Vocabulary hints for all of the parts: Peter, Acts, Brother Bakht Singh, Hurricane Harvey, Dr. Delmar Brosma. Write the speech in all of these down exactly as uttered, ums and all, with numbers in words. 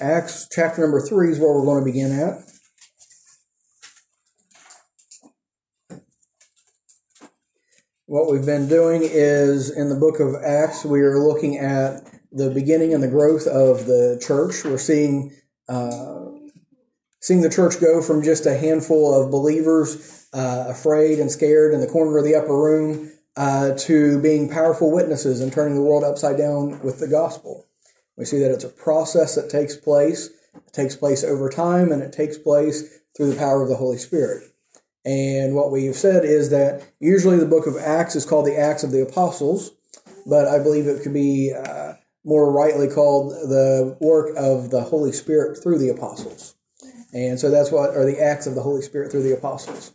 Acts chapter number three is where we're going to begin at. What we've been doing is, in the book of Acts, we are looking at the beginning and the growth of the church. We're seeing uh, seeing the church go from just a handful of believers uh, afraid and scared in the corner of the upper room uh, to being powerful witnesses and turning the world upside down with the gospel. We see that it's a process that takes place. It takes place over time, and it takes place through the power of the Holy Spirit. And what we've said is that usually the book of Acts is called the Acts of the Apostles, but I believe it could be uh, more rightly called the work of the Holy Spirit through the apostles. And so that's what are the Acts of the Holy Spirit through the apostles.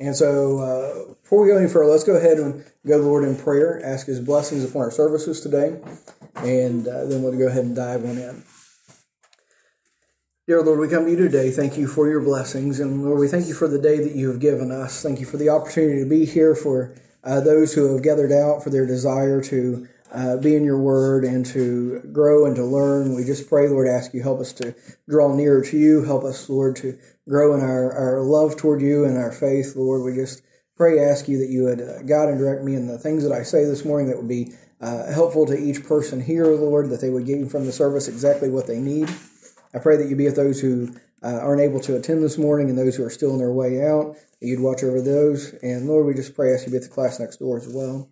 And so uh, before we go any further, let's go ahead and go to the Lord in prayer, ask His blessings upon our services today, and uh, then we'll go ahead and dive on in. Dear Lord, we come to you today. Thank you for your blessings. And Lord, we thank you for the day that you have given us. Thank you for the opportunity to be here, for uh, those who have gathered out, for their desire to uh, be in your word and to grow and to learn. We just pray, Lord, ask you, help us to draw nearer to you. Help us, Lord, to grow in our, our love toward you and our faith. Lord, we just pray, ask you that you would uh, guide and direct me in the things that I say this morning that would be uh, helpful to each person here, Lord, that they would get from the service exactly what they need. I pray that you be with those who uh, aren't able to attend this morning and those who are still on their way out, that you'd watch over those. And Lord, we just pray as you be at the class next door as well.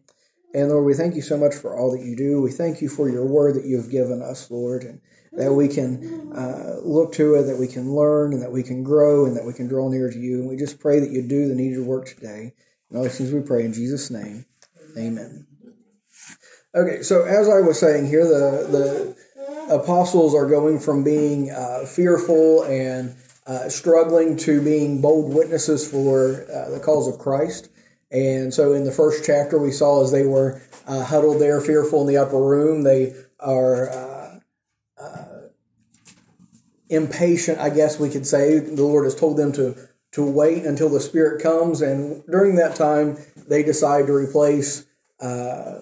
And Lord, we thank you so much for all that you do. We thank you for your word that you have given us, Lord, and that we can uh, look to it, that we can learn, and that we can grow, and that we can draw near to you. And we just pray that you do the needed work today. And all these things we pray in Jesus' name. Amen. Okay, so as I was saying here, the the... apostles are going from being uh, fearful and uh, struggling to being bold witnesses for uh, the cause of Christ. And so in the first chapter we saw as they were uh, huddled there fearful in the upper room, they are uh, uh, impatient, I guess we could say. The Lord has told them to, to wait until the Spirit comes, and during that time they decide to replace, uh,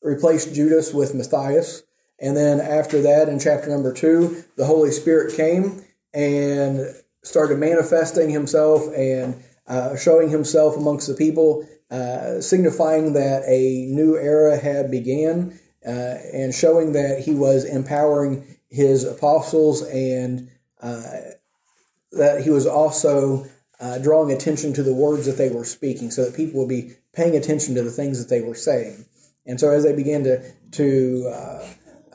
replace Judas with Matthias. And then after that, in chapter number two, the Holy Spirit came and started manifesting himself and uh, showing himself amongst the people, uh, signifying that a new era had began uh, and showing that he was empowering his apostles and uh, that he was also uh, drawing attention to the words that they were speaking so that people would be paying attention to the things that they were saying. And so as they began to... to uh,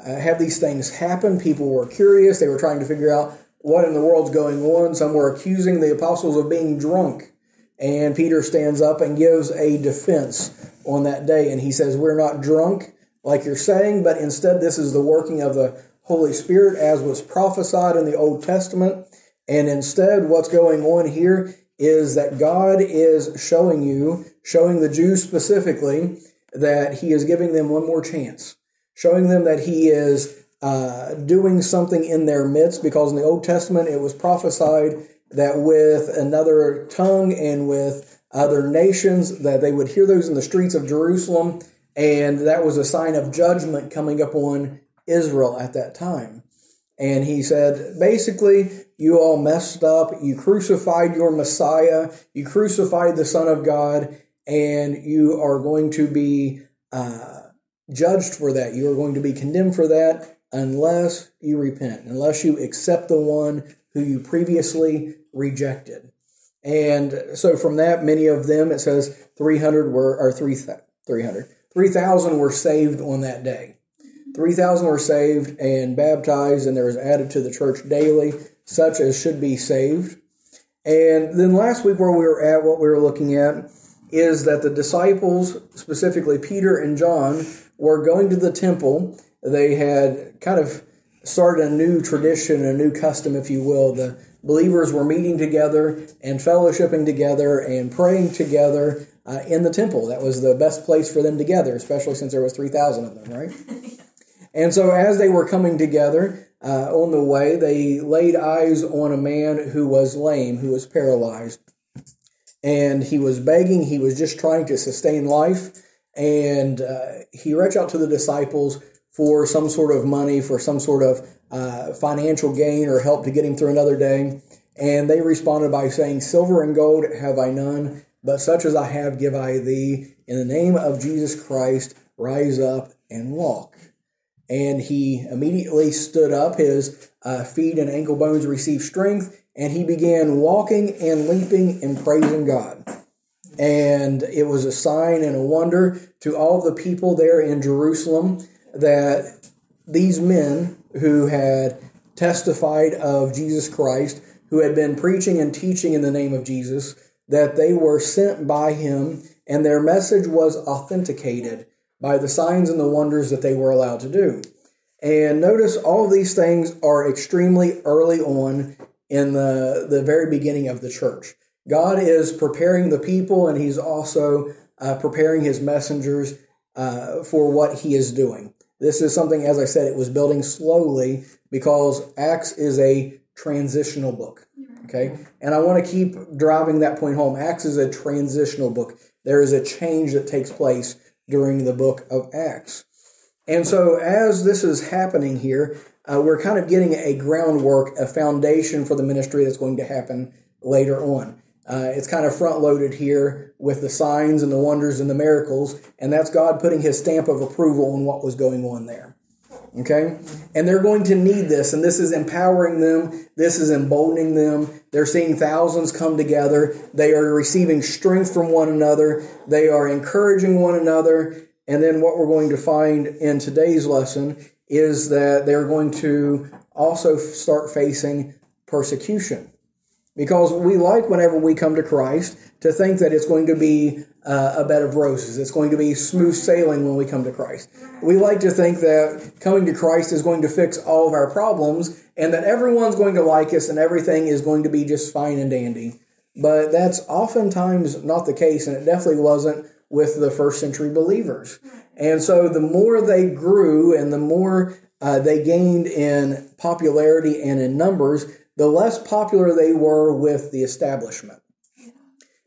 Uh, have these things happen. People were curious. They were trying to figure out what in the world's going on. Some were accusing the apostles of being drunk. And Peter stands up and gives a defense on that day. And he says, we're not drunk like you're saying, but instead this is the working of the Holy Spirit as was prophesied in the Old Testament. And instead what's going on here is that God is showing you, showing the Jews specifically, that he is giving them one more chance. Showing them that he is uh, doing something in their midst, because in the Old Testament it was prophesied that with another tongue and with other nations that they would hear those in the streets of Jerusalem, and that was a sign of judgment coming upon Israel at that time. And he said, basically, you all messed up, you crucified your Messiah, you crucified the Son of God, and you are going to be... Uh, judged for that. You are going to be condemned for that unless you repent, unless you accept the one who you previously rejected. And so from that, many of them, it says three hundred were, or three hundred, three thousand were saved on that day. three thousand were saved and baptized, and there was added to the church daily, such as should be saved. And then last week where we were at, what we were looking at is that the disciples, specifically Peter and John, were going to the temple. They had kind of started a new tradition, a new custom, if you will. The believers were meeting together and fellowshipping together and praying together uh, in the temple. That was the best place for them to gather, especially since there was three thousand of them, right? And so as they were coming together uh, on the way, they laid eyes on a man who was lame, who was paralyzed. And he was begging, he was just trying to sustain life, and uh, he reached out to the disciples for some sort of money, for some sort of uh, financial gain or help to get him through another day. And they responded by saying, silver and gold have I none, but such as I have give I thee. In the name of Jesus Christ, rise up and walk. And he immediately stood up, his uh, feet and ankle bones received strength, and he began walking and leaping and praising God. And it was a sign and a wonder to all the people there in Jerusalem that these men who had testified of Jesus Christ, who had been preaching and teaching in the name of Jesus, that they were sent by him, and their message was authenticated by the signs and the wonders that they were allowed to do. And notice all of these things are extremely early on in the, the very beginning of the church. God is preparing the people, and he's also uh, preparing his messengers uh, for what he is doing. This is something, as I said, it was building slowly because Acts is a transitional book, okay? And I want to keep driving that point home. Acts is a transitional book. There is a change that takes place during the book of Acts. And so as this is happening here, uh, we're kind of getting a groundwork, a foundation for the ministry that's going to happen later on. Uh, it's kind of front-loaded here with the signs and the wonders and the miracles, and that's God putting his stamp of approval on what was going on there, okay? And they're going to need this, and this is empowering them. This is emboldening them. They're seeing thousands come together. They are receiving strength from one another. They are encouraging one another. And then what we're going to find in today's lesson is that they're going to also start facing persecution. Because we like, whenever we come to Christ, to think that it's going to be uh, a bed of roses. It's going to be smooth sailing when we come to Christ. We like to think that coming to Christ is going to fix all of our problems and that everyone's going to like us and everything is going to be just fine and dandy. But that's oftentimes not the case, and it definitely wasn't with the first century believers. And so the more they grew and the more uh, they gained in popularity and in numbers, the less popular they were with the establishment.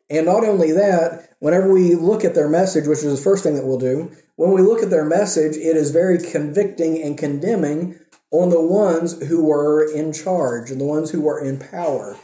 And not only that, whenever we look at their message, which is the first thing that we'll do, when we look at their message, it is very convicting and condemning on the ones who were in charge and the ones who were in power.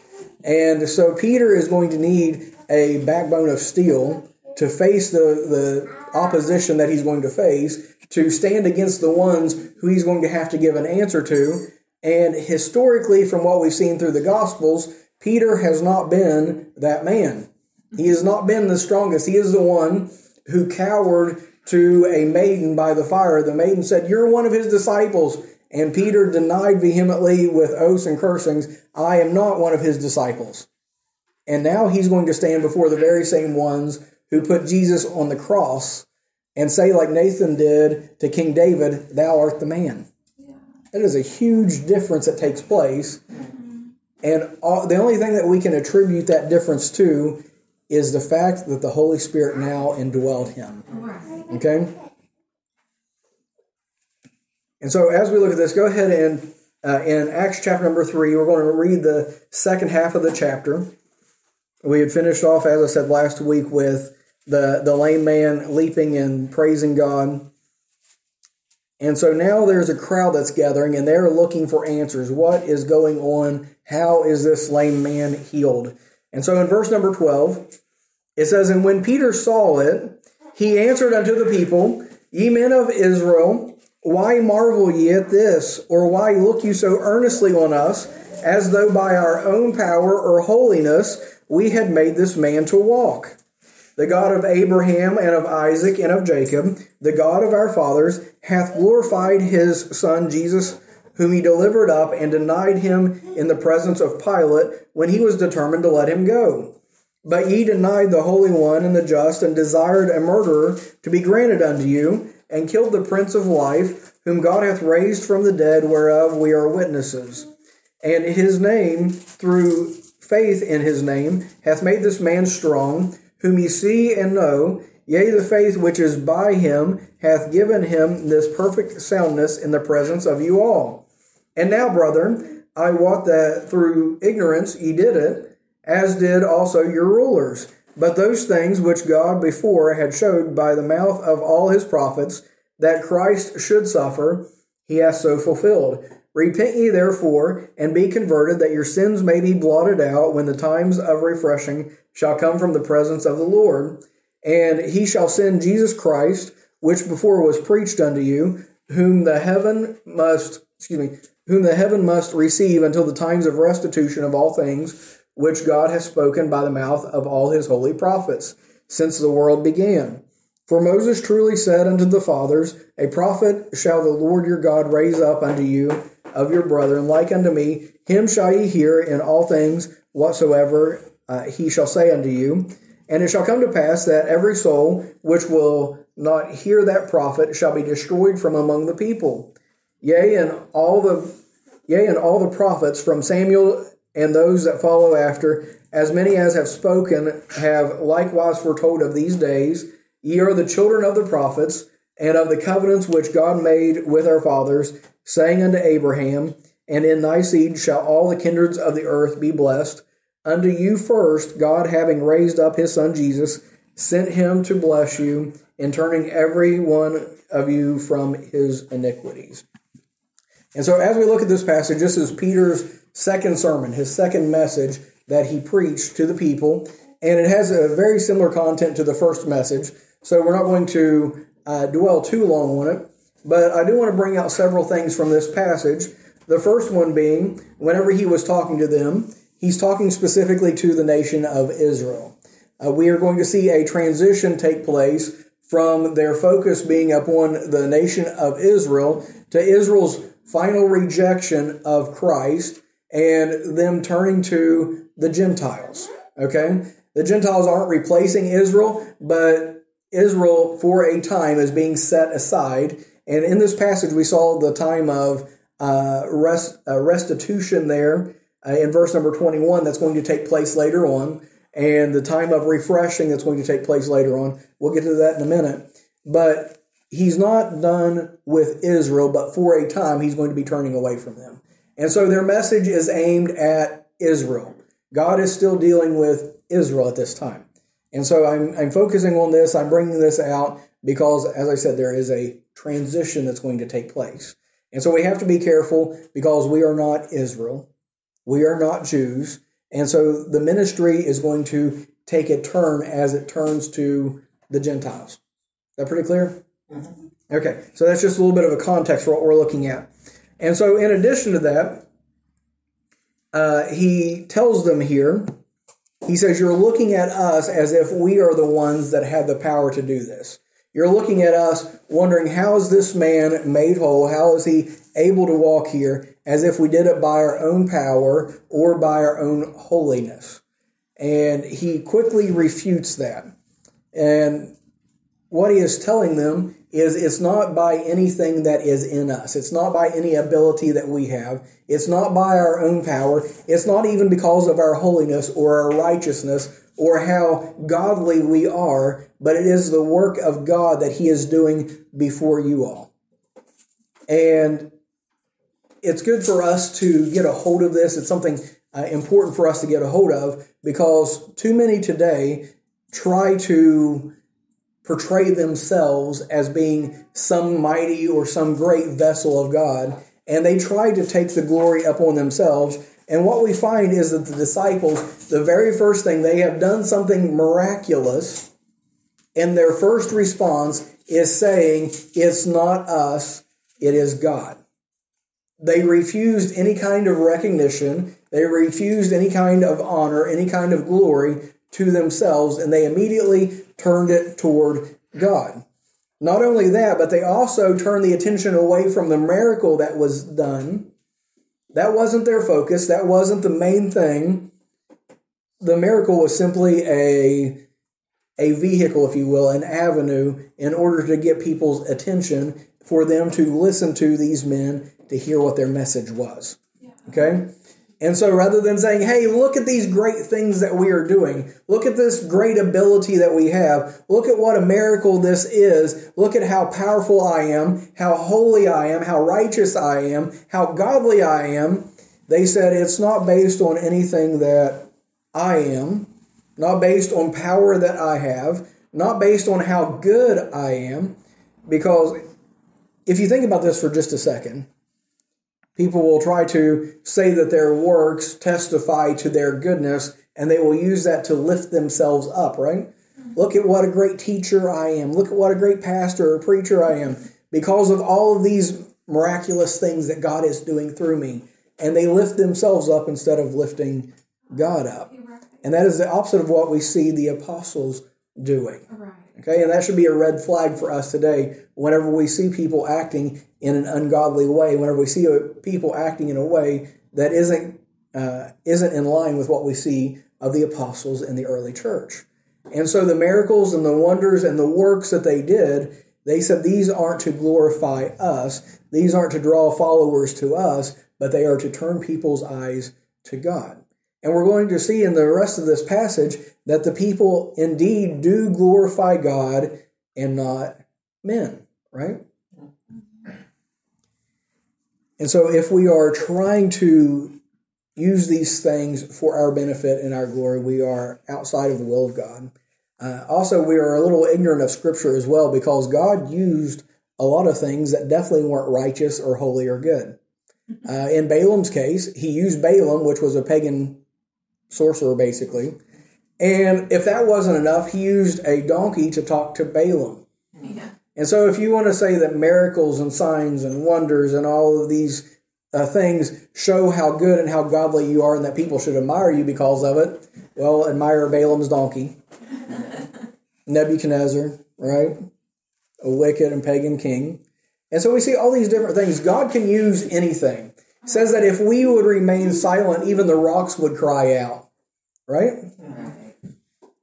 And so Peter is going to need a backbone of steel to face the, the opposition that he's going to face, to stand against the ones who he's going to have to give an answer to. And historically, from what we've seen through the Gospels, Peter has not been that man. He has not been the strongest. He is the one who cowered to a maiden by the fire. The maiden said, "You're one of his disciples." And Peter denied vehemently with oaths and cursings, "I am not one of his disciples." And now he's going to stand before the very same ones who put Jesus on the cross and say, like Nathan did to King David, "Thou art the man." That is a huge difference that takes place. And all, the only thing that we can attribute that difference to is the fact that the Holy Spirit now indwelled him. Okay? And so as we look at this, go ahead and uh, in Acts chapter number three, we're going to read the second half of the chapter. We had finished off, as I said last week, with the, the lame man leaping and praising God. And so now there's a crowd that's gathering, and they're looking for answers. What is going on? How is this lame man healed? And so in verse number twelve, it says, "And when Peter saw it, he answered unto the people, Ye men of Israel, why marvel ye at this? Or why look you so earnestly on us, as though by our own power or holiness we had made this man to walk? The God of Abraham and of Isaac and of Jacob, the God of our fathers, hath glorified his son Jesus, whom he delivered up and denied him in the presence of Pilate when he was determined to let him go. But ye denied the Holy One and the just, and desired a murderer to be granted unto you, and killed the Prince of Life, whom God hath raised from the dead, whereof we are witnesses. And his name, through faith in his name, hath made this man strong, whom ye see and know, yea, the faith which is by him hath given him this perfect soundness in the presence of you all. And now, brethren, I wot that through ignorance ye did it, as did also your rulers. But those things which God before had showed by the mouth of all his prophets, that Christ should suffer, he hath so fulfilled. Repent ye therefore, and be converted, that your sins may be blotted out, when the times of refreshing shall come from the presence of the Lord. And he shall send Jesus Christ, which before was preached unto you, whom the heaven must, excuse me, whom the heaven must receive until the times of restitution of all things, which God has spoken by the mouth of all his holy prophets, since the world began. For Moses truly said unto the fathers, a prophet shall the Lord your God raise up unto you of your brethren, like unto me. Him shall ye hear in all things whatsoever uh, he shall say unto you. And it shall come to pass that every soul which will not hear that prophet shall be destroyed from among the people. Yea, and all the yea, and all the prophets from Samuel and those that follow after, as many as have spoken, have likewise foretold of these days. Ye are the children of the prophets, and of the covenants which God made with our fathers, saying unto Abraham, and in thy seed shall all the kindreds of the earth be blessed. Unto you first, God, having raised up his son Jesus, sent him to bless you, and turning every one of you from his iniquities. And so as we look at this passage, this is Peter's second sermon, his second message that he preached to the people. And it has a very similar content to the first message, so we're not going to uh, dwell too long on it. But I do want to bring out several things from this passage. The first one being, whenever he was talking to them, he's talking specifically to the nation of Israel. Uh, we are going to see a transition take place from their focus being upon the nation of Israel to Israel's final rejection of Christ and them turning to the Gentiles, okay? The Gentiles aren't replacing Israel, but Israel for a time is being set aside. And in this passage, we saw the time of uh, rest, uh, restitution there uh, in verse number twenty-one that's going to take place later on, and the time of refreshing that's going to take place later on. We'll get to that in a minute. But he's not done with Israel, but for a time, he's going to be turning away from them. And so their message is aimed at Israel. God is still dealing with Israel at this time. And so I'm, I'm focusing on this. I'm bringing this out because, as I said, there is a transition that's going to take place. And so we have to be careful because we are not Israel. We are not Jews. And so the ministry is going to take a turn as it turns to the Gentiles. Is that pretty clear? Mm-hmm. Okay, so that's just a little bit of a context for what we're looking at. And so in addition to that, uh, he tells them here, he says, you're looking at us as if we are the ones that have the power to do this. You're looking at us wondering, how is this man made whole? How is he able to walk here? As if we did it by our own power or by our own holiness. And he quickly refutes that. And what he is telling them is it's not by anything that is in us. It's not by any ability that we have. It's not by our own power. It's not even because of our holiness or our righteousness or how godly we are, but it is the work of God that he is doing before you all. And it's good for us to get a hold of this. It's something uh, important for us to get a hold of because too many today try to portray themselves as being some mighty or some great vessel of God, and they try to take the glory upon themselves. And what we find is that the disciples, the very first thing, they have done something miraculous, and their first response is saying, it's not us, it is God. They refused any kind of recognition, they refused any kind of honor, any kind of glory to themselves, and they immediately turned it toward God. Not only that, but they also turned the attention away from the miracle that was done. That wasn't their focus. That wasn't the main thing. The miracle was simply a, a vehicle, if you will, an avenue in order to get people's attention for them to listen to these men to hear what their message was. Okay? And so rather than saying, hey, look at these great things that we are doing. Look at this great ability that we have. Look at what a miracle this is. Look at how powerful I am, how holy I am, how righteous I am, how godly I am. They said it's not based on anything that I am, not based on power that I have, not based on how good I am. Because if you think about this for just a second, People will try to say that their works testify to their goodness, and they will use that to lift themselves up, right? Look at what a great teacher I am. Look at what a great pastor or preacher I am. Because of all of these miraculous things that God is doing through me. And they lift themselves up instead of lifting God up. And that is the opposite of what we see the apostles doing. Okay, and that should be a red flag for us today. Whenever we see people acting in an ungodly way, whenever we see people acting in a way that isn't uh, isn't in line with what we see of the apostles in the early church. And so the miracles and the wonders and the works that they did, they said these aren't to glorify us. These aren't to draw followers to us, but they are to turn people's eyes to God. And we're going to see in the rest of this passage that the people indeed do glorify God and not men, right? And so if we are trying to use these things for our benefit and our glory, we are outside of the will of God. Uh, also, we are a little ignorant of Scripture as well, because God used a lot of things that definitely weren't righteous or holy or good. Uh, in Balaam's case, he used Balaam, which was a pagan sorcerer, basically. And if that wasn't enough, he used a donkey to talk to Balaam. Yeah. And so if you want to say that miracles and signs and wonders and all of these Uh, things show how good and how godly you are and that people should admire you because of it, well, admire Balaam's donkey, Nebuchadnezzar, right? A wicked and pagan king. And so we see all these different things. God can use anything. It says that if we would remain silent, even the rocks would cry out, right? right?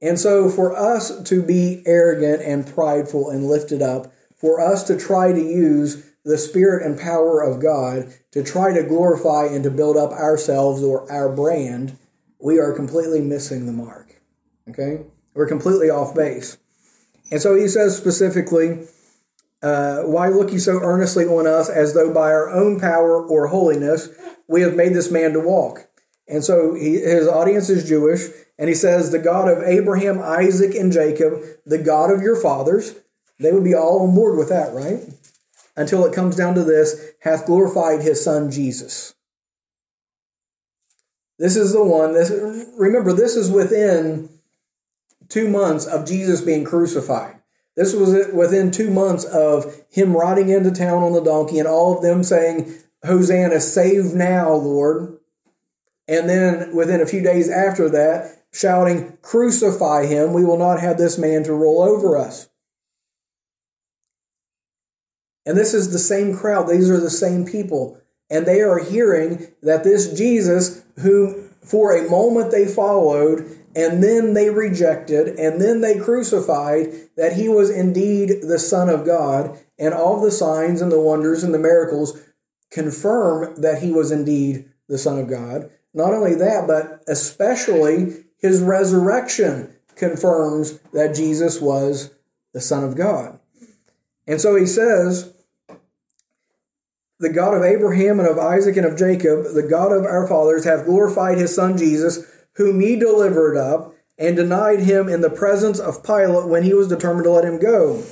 And so for us to be arrogant and prideful and lifted up, for us to try to use the Spirit and power of God to try to glorify and to build up ourselves or our brand, we are completely missing the mark, okay? We're completely off base. And so he says specifically, uh, why look you so earnestly on us as though by our own power or holiness we have made this man to walk? And so he, his audience is Jewish, and he says, the God of Abraham, Isaac, and Jacob, the God of your fathers, they would be all on board with that, right? Until it comes down to this, hath glorified his son Jesus. This is the one, this, remember, this is within two months of Jesus being crucified. This was within two months of him riding into town on the donkey and all of them saying, Hosanna, save now, Lord. And then within a few days after that, shouting, crucify him, we will not have this man to rule over us. And this is the same crowd. These are the same people. And they are hearing that this Jesus, whom for a moment they followed, and then they rejected, and then they crucified, that he was indeed the Son of God. And all the signs and the wonders and the miracles confirm that he was indeed the Son of God. Not only that, but especially his resurrection confirms that Jesus was the Son of God. And so he says, the God of Abraham and of Isaac and of Jacob, the God of our fathers, hath glorified his son Jesus, whom ye delivered up, and denied him in the presence of Pilate when he was determined to let him go.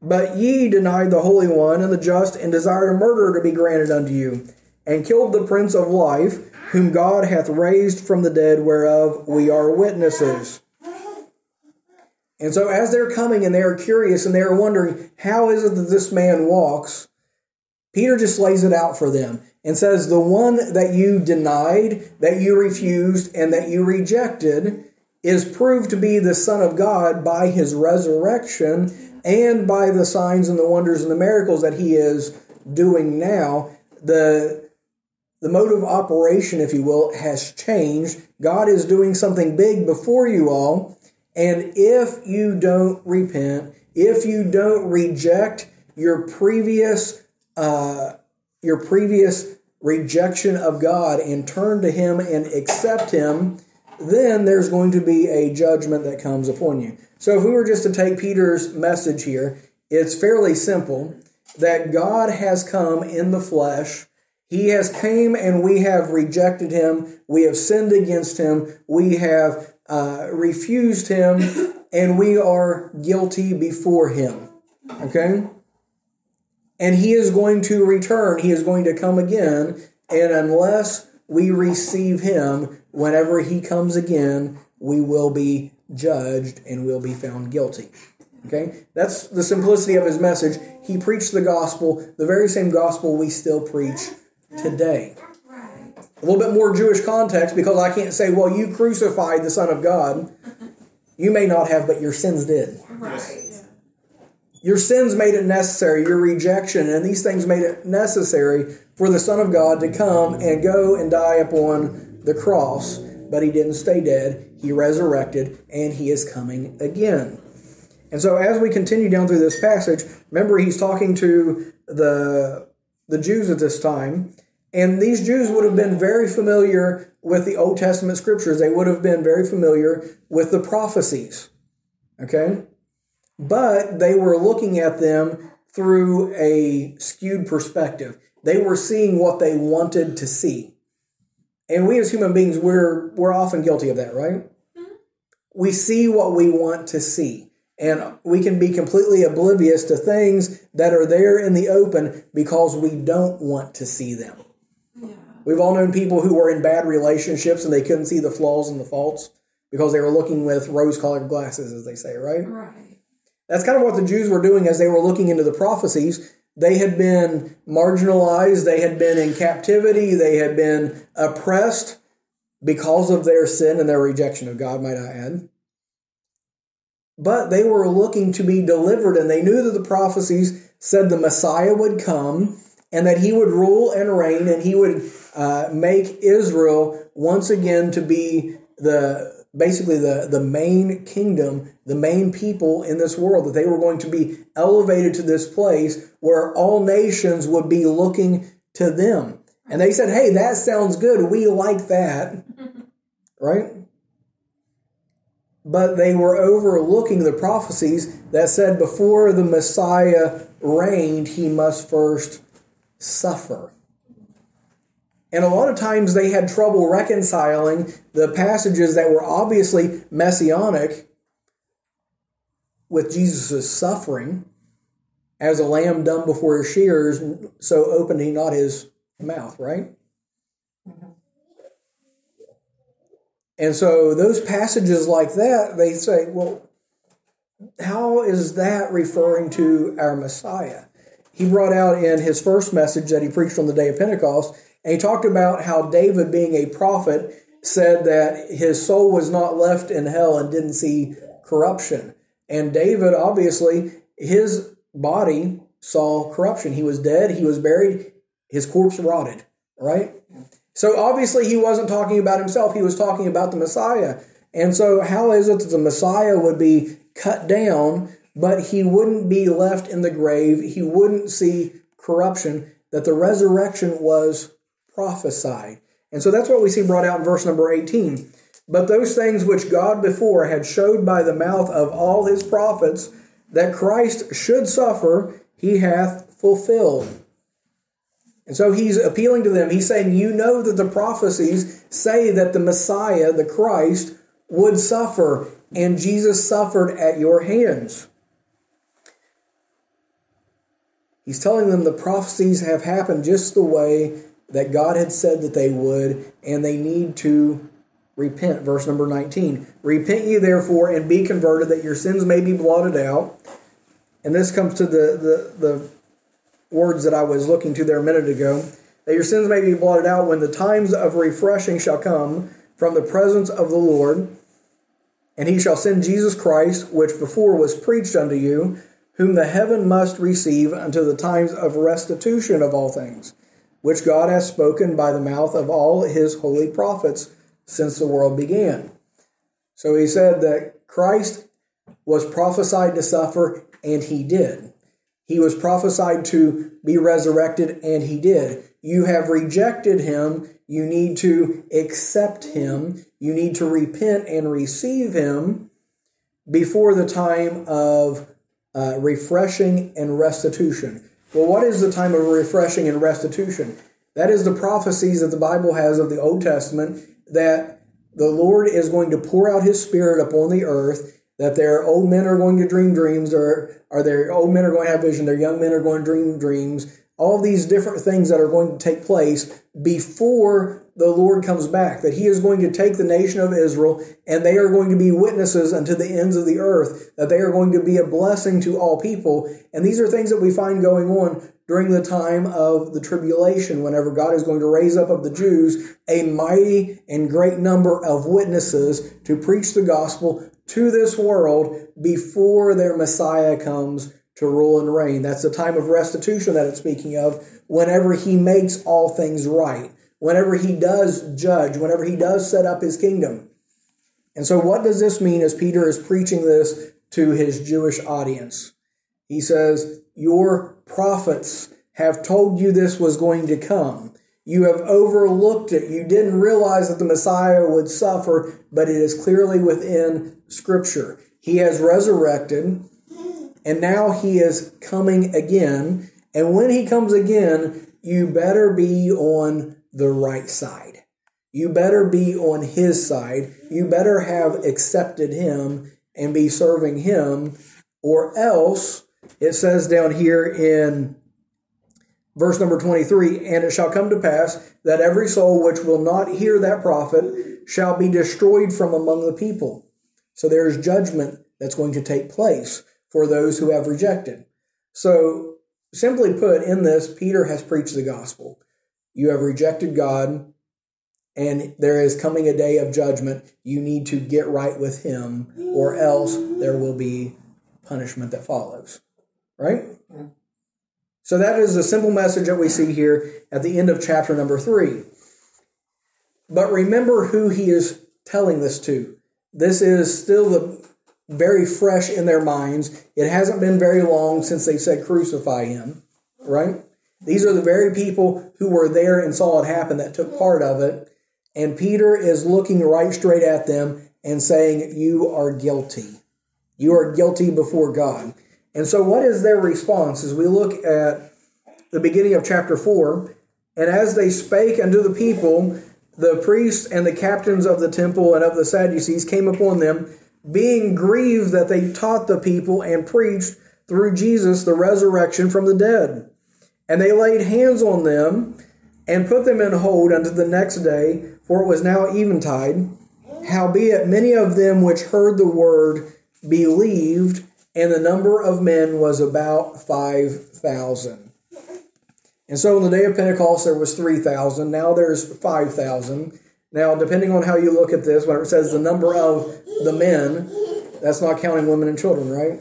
But ye denied the Holy One and the just, and desired a murderer to be granted unto you, and killed the Prince of Life, whom God hath raised from the dead, whereof we are witnesses. And so as they're coming and they're curious and they're wondering, how is it that this man walks? Peter just lays it out for them and says, the one that you denied, that you refused, and that you rejected is proved to be the Son of God by his resurrection and by the signs and the wonders and the miracles that he is doing now. The, the mode of operation, if you will, has changed. God is doing something big before you all. And if you don't repent, if you don't reject your previous uh, your previous rejection of God and turn to him and accept him, then there's going to be a judgment that comes upon you. So if we were just to take Peter's message here, it's fairly simple, that God has come in the flesh. He has came and we have rejected him. We have sinned against him. We have Uh, refused him, and we are guilty before him, okay? And he is going to return. He is going to come again, And unless we receive him, whenever he comes again, we will be judged and will be found guilty. Okay? That's the simplicity of his message. He preached the gospel, the very same gospel we still preach today. A little bit more Jewish context, because I can't say, well, you crucified the Son of God. You may not have, but your sins did. Right. Your sins made it necessary, your rejection, and these things made it necessary for the Son of God to come and go and die upon the cross. But he didn't stay dead. He resurrected, and he is coming again. And so as we continue down through this passage, remember he's talking to the, the Jews at this time. And these Jews would have been very familiar with the Old Testament scriptures. They would have been very familiar with the prophecies. Okay? But they were looking at them through a skewed perspective. They were seeing what they wanted to see. And we as human beings, we're, we're often guilty of that, right? Mm-hmm. We see what we want to see. And we can be completely oblivious to things that are there in the open because we don't want to see them. We've all known people who were in bad relationships and they couldn't see the flaws and the faults because they were looking with rose-colored glasses, as they say, right? Right. That's kind of what the Jews were doing as they were looking into the prophecies. They had been marginalized. They had been in captivity. They had been oppressed because of their sin and their rejection of God, might I add. But they were looking to be delivered, and they knew that the prophecies said the Messiah would come and that he would rule and reign, and he would uh, make Israel once again to be the basically the, the main kingdom, the main people in this world, that they were going to be elevated to this place where all nations would be looking to them. And they said, hey, that sounds good. We like that. Right? But they were overlooking the prophecies that said before the Messiah reigned, he must first suffer. And a lot of times they had trouble reconciling the passages that were obviously messianic with Jesus' suffering as a lamb dumb before his shears, so opened he not his mouth, right? And so those passages like that, they say, well, how is that referring to our Messiah? He brought out in his first message that he preached on the day of Pentecost, and he talked about how David, being a prophet, said that his soul was not left in hell and didn't see corruption. And David, obviously, his body saw corruption. He was dead, he was buried, his corpse rotted, right? So obviously he wasn't talking about himself, he was talking about the Messiah. And so how is it that the Messiah would be cut down, but he wouldn't be left in the grave, he wouldn't see corruption, that the resurrection was prophesied? And so that's what we see brought out in verse number eighteen. But those things which God before had showed by the mouth of all his prophets, that Christ should suffer, he hath fulfilled. And so he's appealing to them. He's saying, you know that the prophecies say that the Messiah, the Christ, would suffer, and Jesus suffered at your hands. He's telling them the prophecies have happened just the way that God had said that they would, and they need to repent. Verse number nineteen, repent ye therefore and be converted, that your sins may be blotted out. And this comes to the the, the words that I was looking to there a minute ago, that your sins may be blotted out when the times of refreshing shall come from the presence of the Lord, and he shall send Jesus Christ, which before was preached unto you, whom the heaven must receive unto the times of restitution of all things, which God hath spoken by the mouth of all his holy prophets since the world began. So he said that Christ was prophesied to suffer, and he did. He was prophesied to be resurrected, and he did. You have rejected him. You need to accept him. You need to repent and receive him before the time of Uh, refreshing and restitution. Well, what is the time of refreshing and restitution? That is the prophecies that the Bible has of the Old Testament, that the Lord is going to pour out his Spirit upon the earth, that their old men are going to dream dreams, or, or their old men are going to have vision, their young men are going to dream dreams, all these different things that are going to take place before the Lord comes back, that he is going to take the nation of Israel and they are going to be witnesses unto the ends of the earth, that they are going to be a blessing to all people. And these are things that we find going on during the time of the tribulation, whenever God is going to raise up of the Jews a mighty and great number of witnesses to preach the gospel to this world before their Messiah comes to rule and reign. That's the time of restitution that it's speaking of, whenever he makes all things right, whenever he does judge, whenever he does set up his kingdom. And so what does this mean as Peter is preaching this to his Jewish audience? He says, your prophets have told you this was going to come. You have overlooked it. You didn't realize that the Messiah would suffer, but it is clearly within Scripture. He has resurrected, and now he is coming again. And when he comes again, you better be on the right side. You better be on his side. You better have accepted him and be serving him, or else. It says down here in verse number twenty-three, and it shall come to pass that every soul which will not hear that prophet shall be destroyed from among the people. So there's judgment that's going to take place for those who have rejected. So simply put, in this, Peter has preached the gospel. You have rejected God, and there is coming a day of judgment. You need to get right with him, or else there will be punishment that follows. Right? So that is the simple message that we see here at the end of chapter number three. But remember who he is telling this to. This is still the very fresh in their minds. It hasn't been very long since they said crucify him, right? These are the very people who were there and saw it happen that took part of it. And Peter is looking right straight at them and saying, you are guilty. You are guilty before God. And so what is their response? As we look at the beginning of chapter four, and as they spake unto the people, the priests and the captains of the temple and of the Sadducees came upon them, being grieved that they taught the people and preached through Jesus the resurrection from the dead. And they laid hands on them and put them in hold unto the next day, for it was now eventide. Howbeit many of them which heard the word believed, and the number of men was about five thousand. And so on the day of Pentecost, there was three thousand. Now there's five thousand. Now, depending on how you look at this, when it says the number of the men, that's not counting women and children, right?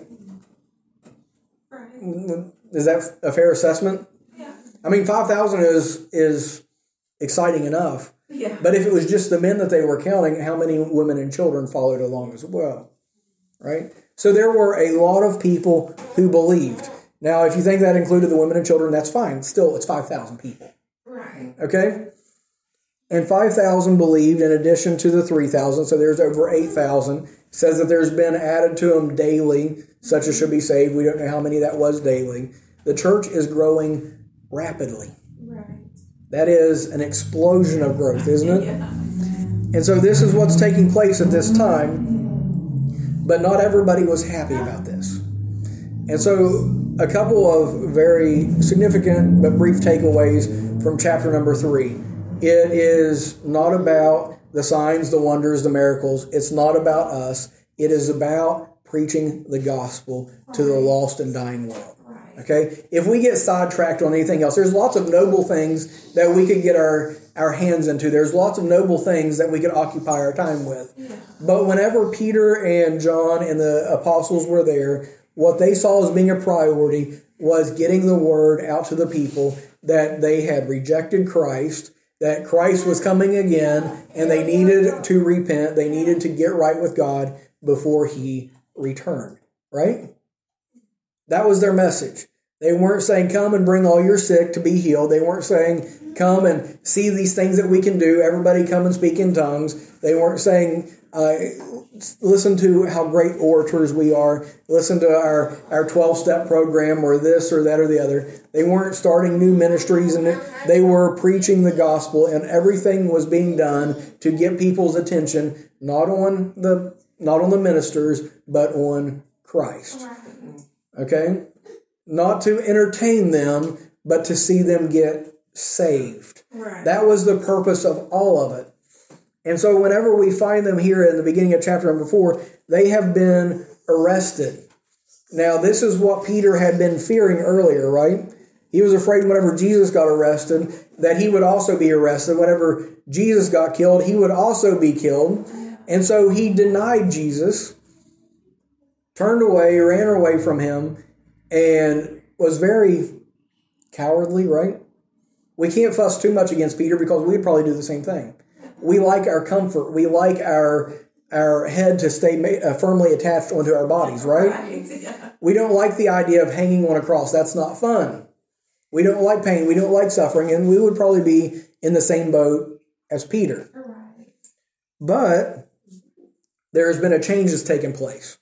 Right. Is that a fair assessment? Yeah. I mean, five thousand is is exciting enough. Yeah. But if it was just the men that they were counting, how many women and children followed along as well? Right? So there were a lot of people who believed. Now, if you think that included the women and children, that's fine. Still, it's five thousand people. Right. Okay? And five thousand believed in addition to the three thousand. So there's over eight thousand. It says that there's been added to them daily, such as should be saved. We don't know how many that was daily. The church is growing rapidly. Right. That is an explosion of growth, isn't it? Yeah. And so this is what's taking place at this time. But not everybody was happy about this. And so a couple of very significant but brief takeaways from chapter number three. It is not about the signs, the wonders, the miracles. It's not about us. It is about preaching the gospel to the lost and dying world. Okay? If we get sidetracked on anything else, there's lots of noble things that we could get our, our hands into. There's lots of noble things that we could occupy our time with. Yeah. But whenever Peter and John and the apostles were there, what they saw as being a priority was getting the word out to the people that they had rejected Christ, that Christ was coming again, and they needed to repent. They needed to get right with God before he returned. Right? That was their message. They weren't saying, come and bring all your sick to be healed. They weren't saying, come and see these things that we can do. Everybody come and speak in tongues. They weren't saying, uh, listen to how great orators we are. Listen to our, our twelve-step program or this or that or the other. They weren't starting new ministries, and they were preaching the gospel, and everything was being done to get people's attention, not on the, not on the ministers, but on Christ. Okay? Not to entertain them, but to see them get saved. Right. That was the purpose of all of it. And so whenever we find them here in the beginning of chapter number four, they have been arrested. Now, this is what Peter had been fearing earlier, right? He was afraid whenever Jesus got arrested, that he would also be arrested. Whenever Jesus got killed, he would also be killed. And so he denied Jesus, turned away, ran away from him, and was very cowardly, right? We can't fuss too much against Peter because we'd probably do the same thing. We like our comfort. We like our our head to stay ma- uh, firmly attached onto our bodies, right? Right, yeah. We don't like the idea of hanging on a cross. That's not fun. We don't like pain. We don't like suffering. And we would probably be in the same boat as Peter. Right. But there has been a change that's taken place.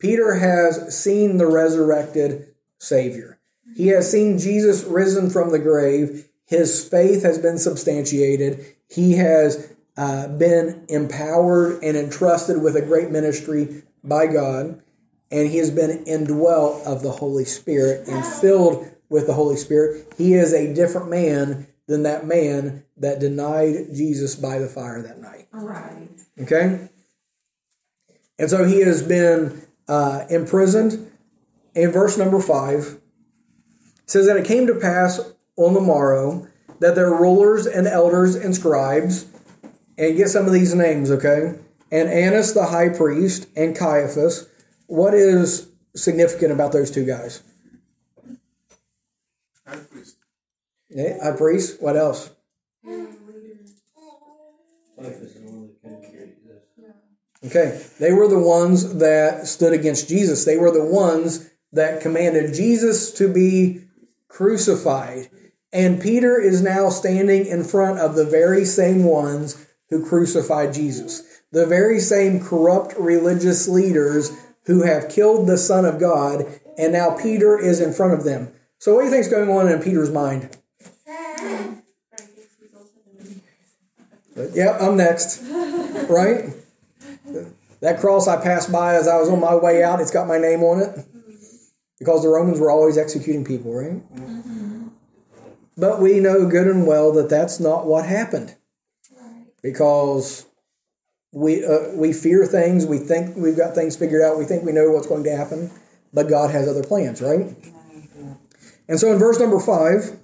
Peter has seen the resurrected Savior. He has seen Jesus risen from the grave. His faith has been substantiated. He has uh, been empowered and entrusted with a great ministry by God, and he has been indwelt of the Holy Spirit and filled with the Holy Spirit. He is a different man than that man that denied Jesus by the fire that night. All right. Okay? And so he has been uh, imprisoned. In verse number five, it says that it came to pass on the morrow that their rulers and elders and scribes, and get some of these names, okay? And Annas the high priest and Caiaphas. What is significant about those two guys? High priest. Yeah, high priest. What else? Okay, they were the ones that stood against Jesus. They were the ones that commanded Jesus to be crucified. And Peter is now standing in front of the very same ones who crucified Jesus. The very same corrupt religious leaders who have killed the Son of God. And now Peter is in front of them. So what do you think is going on in Peter's mind? But, yeah, I'm next. Right? That cross I passed by as I was on my way out, it's got my name on it. Because the Romans were always executing people, right? But we know good and well that that's not what happened, because we uh, we fear things, we think we've got things figured out, we think we know what's going to happen, but God has other plans, right? And so in verse number five,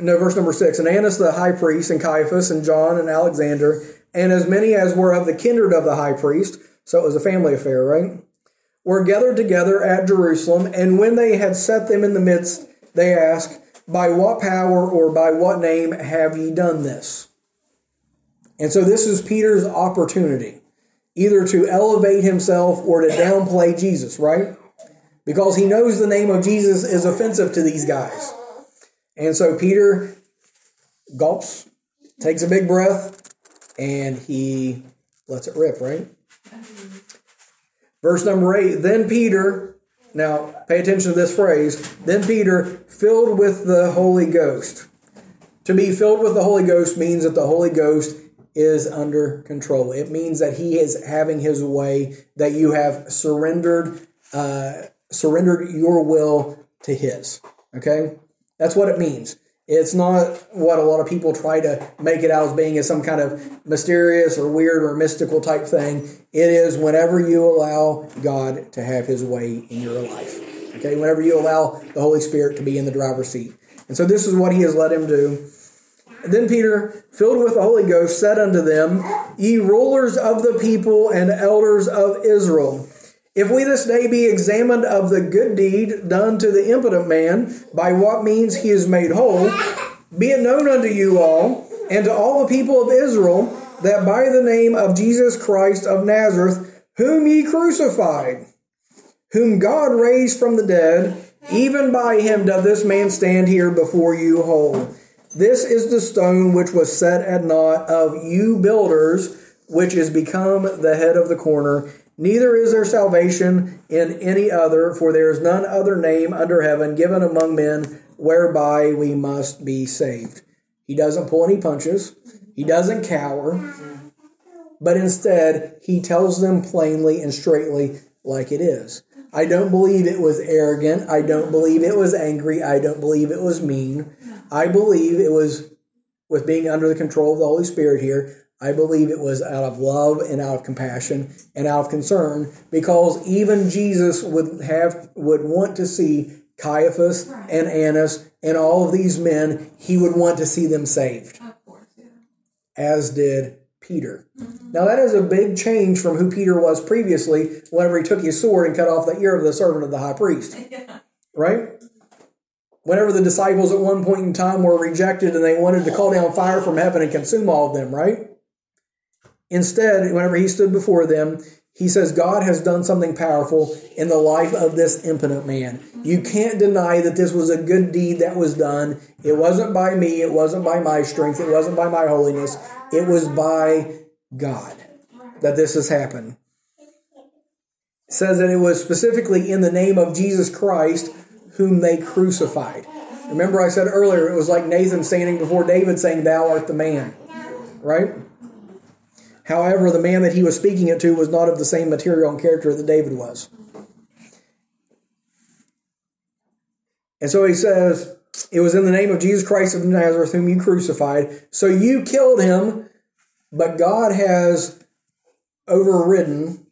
no, verse number six, and Annas the high priest and Caiaphas and John and Alexander and as many as were of the kindred of the high priest, so it was a family affair, right, were gathered together at Jerusalem, and when they had set them in the midst, they asked, "By what power or by what name have ye done this?" And so this is Peter's opportunity, either to elevate himself or to downplay Jesus, right? Because he knows the name of Jesus is offensive to these guys. And so Peter gulps, takes a big breath, and he lets it rip, right? Verse number eight, then Peter... Now, pay attention to this phrase. Then Peter, filled with the Holy Ghost. To be filled with the Holy Ghost means that the Holy Ghost is under control. It means that he is having his way, that you have surrendered uh, surrendered your will to his. Okay? That's what it means. It's not what a lot of people try to make it out as being as some kind of mysterious or weird or mystical type thing. It is whenever you allow God to have his way in your life. Okay, whenever you allow the Holy Spirit to be in the driver's seat. And so this is what he has let him do. And then Peter, filled with the Holy Ghost, said unto them, "Ye rulers of the people and elders of Israel, if we this day be examined of the good deed done to the impotent man, by what means he is made whole, be it known unto you all, and to all the people of Israel, that by the name of Jesus Christ of Nazareth, whom ye crucified, whom God raised from the dead, even by him doth this man stand here before you whole. This is the stone which was set at naught of you builders, which is become the head of the corner. Neither is there salvation in any other, for there is none other name under heaven given among men whereby we must be saved." He doesn't pull any punches. He doesn't cower. But instead, he tells them plainly and straightly like it is. I don't believe it was arrogant. I don't believe it was angry. I don't believe it was mean. I believe it was, with being under the control of the Holy Spirit here, I believe it was out of love and out of compassion and out of concern, because even Jesus would have would want to see Caiaphas and Annas and all of these men. He would want to see them saved, of course, yeah. As did Peter. Mm-hmm. Now that is a big change from who Peter was previously, whenever he took his sword and cut off the ear of the servant of the high priest, yeah. Right? Whenever the disciples at one point in time were rejected and they wanted to call down fire from heaven and consume all of them, right? Instead, whenever he stood before them, he says, God has done something powerful in the life of this impotent man. You can't deny that this was a good deed that was done. It wasn't by me. It wasn't by my strength. It wasn't by my holiness. It was by God that this has happened. It says that it was specifically in the name of Jesus Christ, whom they crucified. Remember I said earlier, it was like Nathan standing before David saying, thou art the man. Right? However, the man that he was speaking it to was not of the same material and character that David was. And so he says, it was in the name of Jesus Christ of Nazareth, whom you crucified. So you killed him, but God has overridden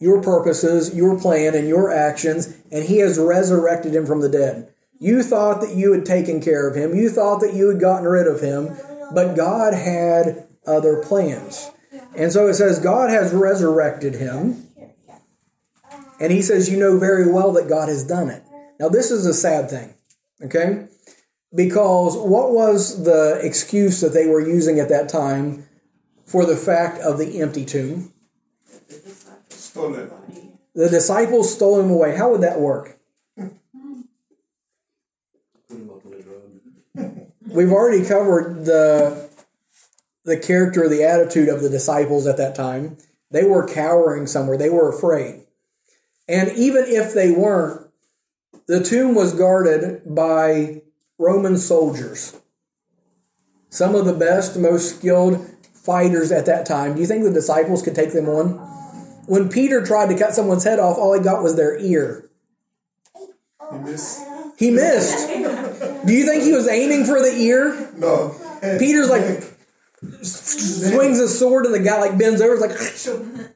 your purposes, your plan, and your actions, and he has resurrected him from the dead. You thought that you had taken care of him. You thought that you had gotten rid of him, but God had other plans. And so it says God has resurrected him, and he says, you know very well that God has done it. Now this is a sad thing, okay? Because what was the excuse that they were using at that time for the fact of the empty tomb? Stolen. The disciples stole him away. How would that work? We've already covered the the character, the attitude of the disciples at that time. They were cowering somewhere. They were afraid. And even if they weren't, the tomb was guarded by Roman soldiers. Some of the best, most skilled fighters at that time. Do you think the disciples could take them on? When Peter tried to cut someone's head off, all he got was their ear. He missed. He missed. Do you think he was aiming for the ear? No. Peter's like, swings his sword and the guy like bends over. It's like,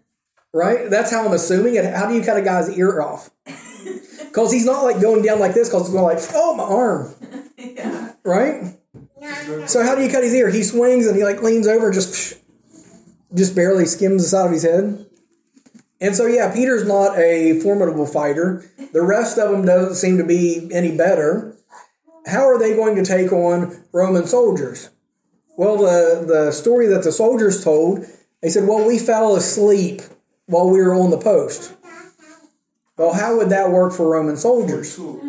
right? That's how I'm assuming it. How do you cut a guy's ear off? Because he's not like going down like this, because he's going like, oh, my arm. Yeah. Right? So how do you cut his ear? He swings and he like leans over and just, just barely skims the side of his head. And so, yeah, Peter's not a formidable fighter. The rest of them doesn't seem to be any better. How are they going to take on Roman soldiers? Well, the, the story that the soldiers told, they said, well, we fell asleep while we were on the post. Well, how would that work for Roman soldiers? Two.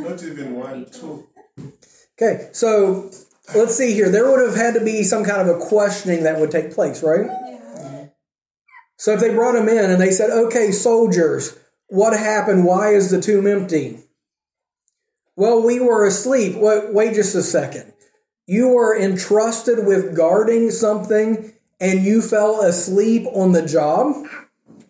Not even one, two. Okay, so let's see here. There would have had to be some kind of a questioning that would take place, right? So if they brought him in and they said, okay, soldiers, what happened? Why is the tomb empty? Well, we were asleep. Wait, wait just a second. You were entrusted with guarding something and you fell asleep on the job?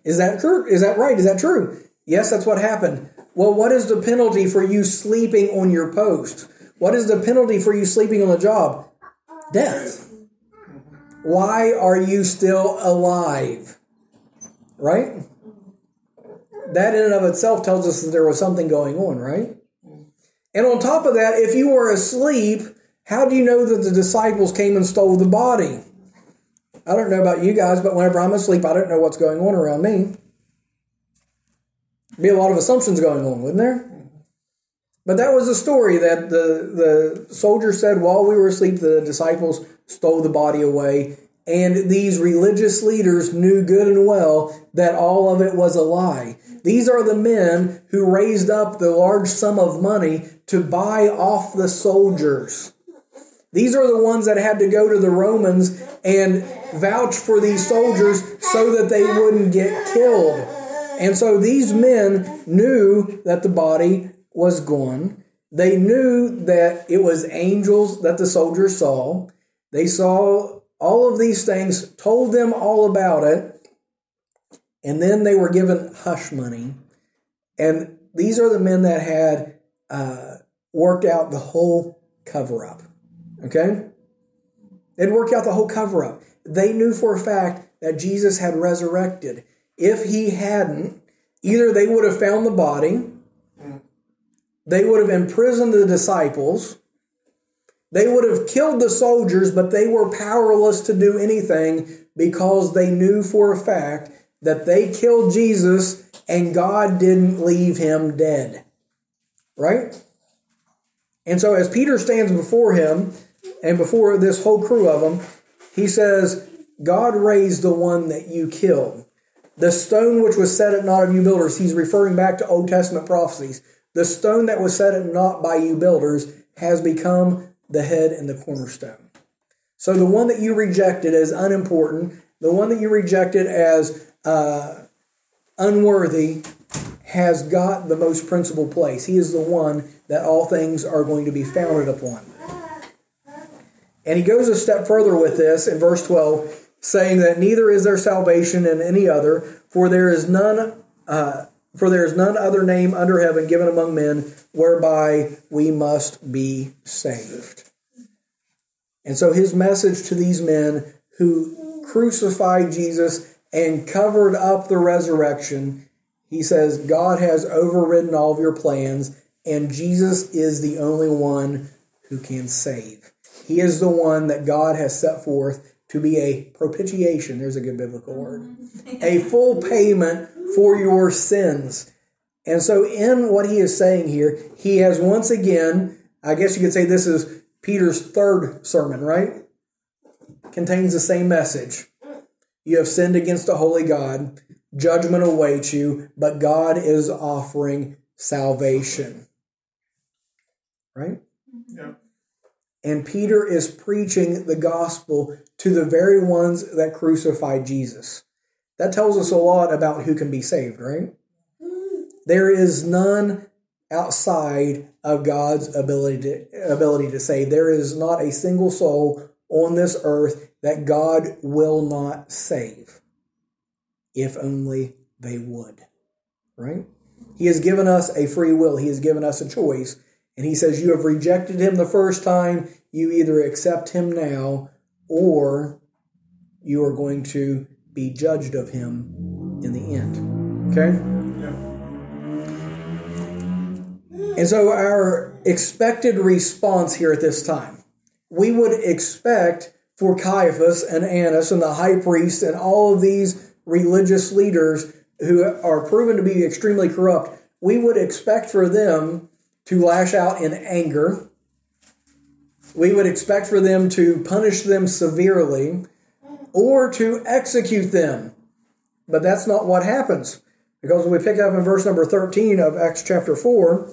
Is that true? Is that right? Is that true? Yes, that's what happened. Well, what is the penalty for you sleeping on your post? What is the penalty for you sleeping on the job? Death. Why are you still alive? Right? That in and of itself tells us that there was something going on, right? And on top of that, if you were asleep, how do you know that the disciples came and stole the body? I don't know about you guys, but whenever I'm asleep, I don't know what's going on around me. There'd be a lot of assumptions going on, wouldn't there? But that was the story that the, the soldier said, while we were asleep, the disciples stole the body away. And these religious leaders knew good and well that all of it was a lie. These are the men who raised up the large sum of money to buy off the soldiers. These are the ones that had to go to the Romans and vouch for these soldiers so that they wouldn't get killed. And so these men knew that the body was gone. They knew that it was angels that the soldiers saw. They saw all of these things, told them all about it, and then they were given hush money. And these are the men that had uh, worked out the whole cover-up, okay? They'd worked out the whole cover-up. They knew for a fact that Jesus had resurrected. If he hadn't, either they would have found the body, they would have imprisoned the disciples, they would have killed the soldiers, but they were powerless to do anything because they knew for a fact that they killed Jesus and God didn't leave him dead. Right? And so as Peter stands before him and before this whole crew of them, he says, God raised the one that you killed. The stone which was set at naught of you builders. He's referring back to Old Testament prophecies. The stone that was set at naught by you builders has become the head and the cornerstone. So the one that you rejected as unimportant, the one that you rejected as uh, unworthy, has got the most principal place. He is the one that all things are going to be founded upon. And he goes a step further with this in verse twelve, saying that neither is there salvation in any other, for there is none, uh, for there is none other name under heaven given among men whereby we must be saved. And so his message to these men who crucified Jesus and covered up the resurrection, he says, God has overridden all of your plans, and Jesus is the only one who can save. He is the one that God has set forth to be a propitiation. There's a good biblical word. A full payment for your sins. And so in what he is saying here, he has once again, I guess you could say this is Peter's third sermon, right? Contains the same message. You have sinned against the holy God. Judgment awaits you, but God is offering salvation. Right? Yeah. And Peter is preaching the gospel to the very ones that crucified Jesus. That tells us a lot about who can be saved, right? There is none outside of God's ability to, ability to save. There is not a single soul on this earth that God will not save, if only they would, right? He has given us a free will. He has given us a choice. And he says, you have rejected him the first time. You either accept him now or you are going to be judged of him in the end. Okay? Yeah. And so our expected response here at this time, we would expect for Caiaphas and Annas and the high priest and all of these religious leaders who are proven to be extremely corrupt, we would expect for them to lash out in anger. We would expect for them to punish them severely or to execute them. But that's not what happens. Because when we pick up in verse number thirteen of Acts chapter four,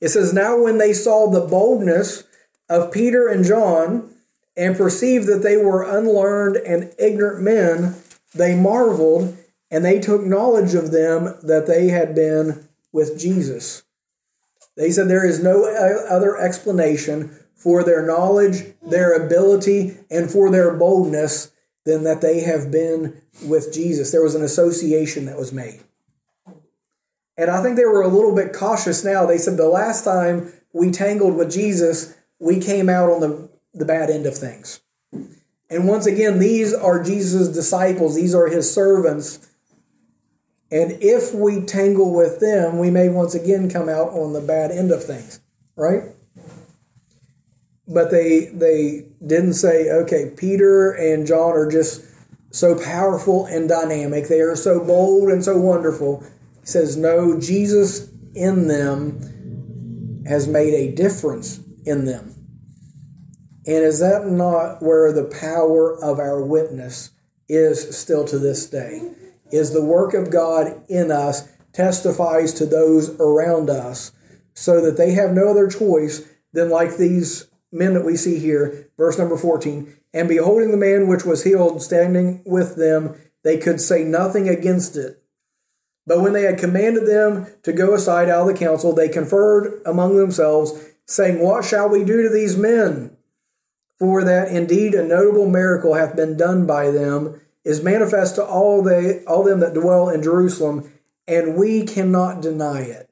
it says, now when they saw the boldness of Peter and John and perceived that they were unlearned and ignorant men, they marveled and they took knowledge of them that they had been with Jesus. They said there is no other explanation for their knowledge, their ability, and for their boldness than that they have been with Jesus. There was an association that was made. And I think they were a little bit cautious now. They said the last time we tangled with Jesus, we came out on the, the bad end of things. And once again, these are Jesus' disciples. These are his servants. And if we tangle with them, we may once again come out on the bad end of things, right? But they they didn't say, okay, Peter and John are just so powerful and dynamic. They are so bold and so wonderful. He says, no, Jesus in them has made a difference in them. And is that not where the power of our witness is still to this day? Is the work of God in us testifies to those around us so that they have no other choice than like these men that we see here, verse number fourteen, and beholding the man which was healed standing with them, they could say nothing against it. But when they had commanded them to go aside out of the council, they conferred among themselves, saying, what shall we do to these men? For that indeed a notable miracle hath been done by them, is manifest to all they all them that dwell in Jerusalem, and we cannot deny it.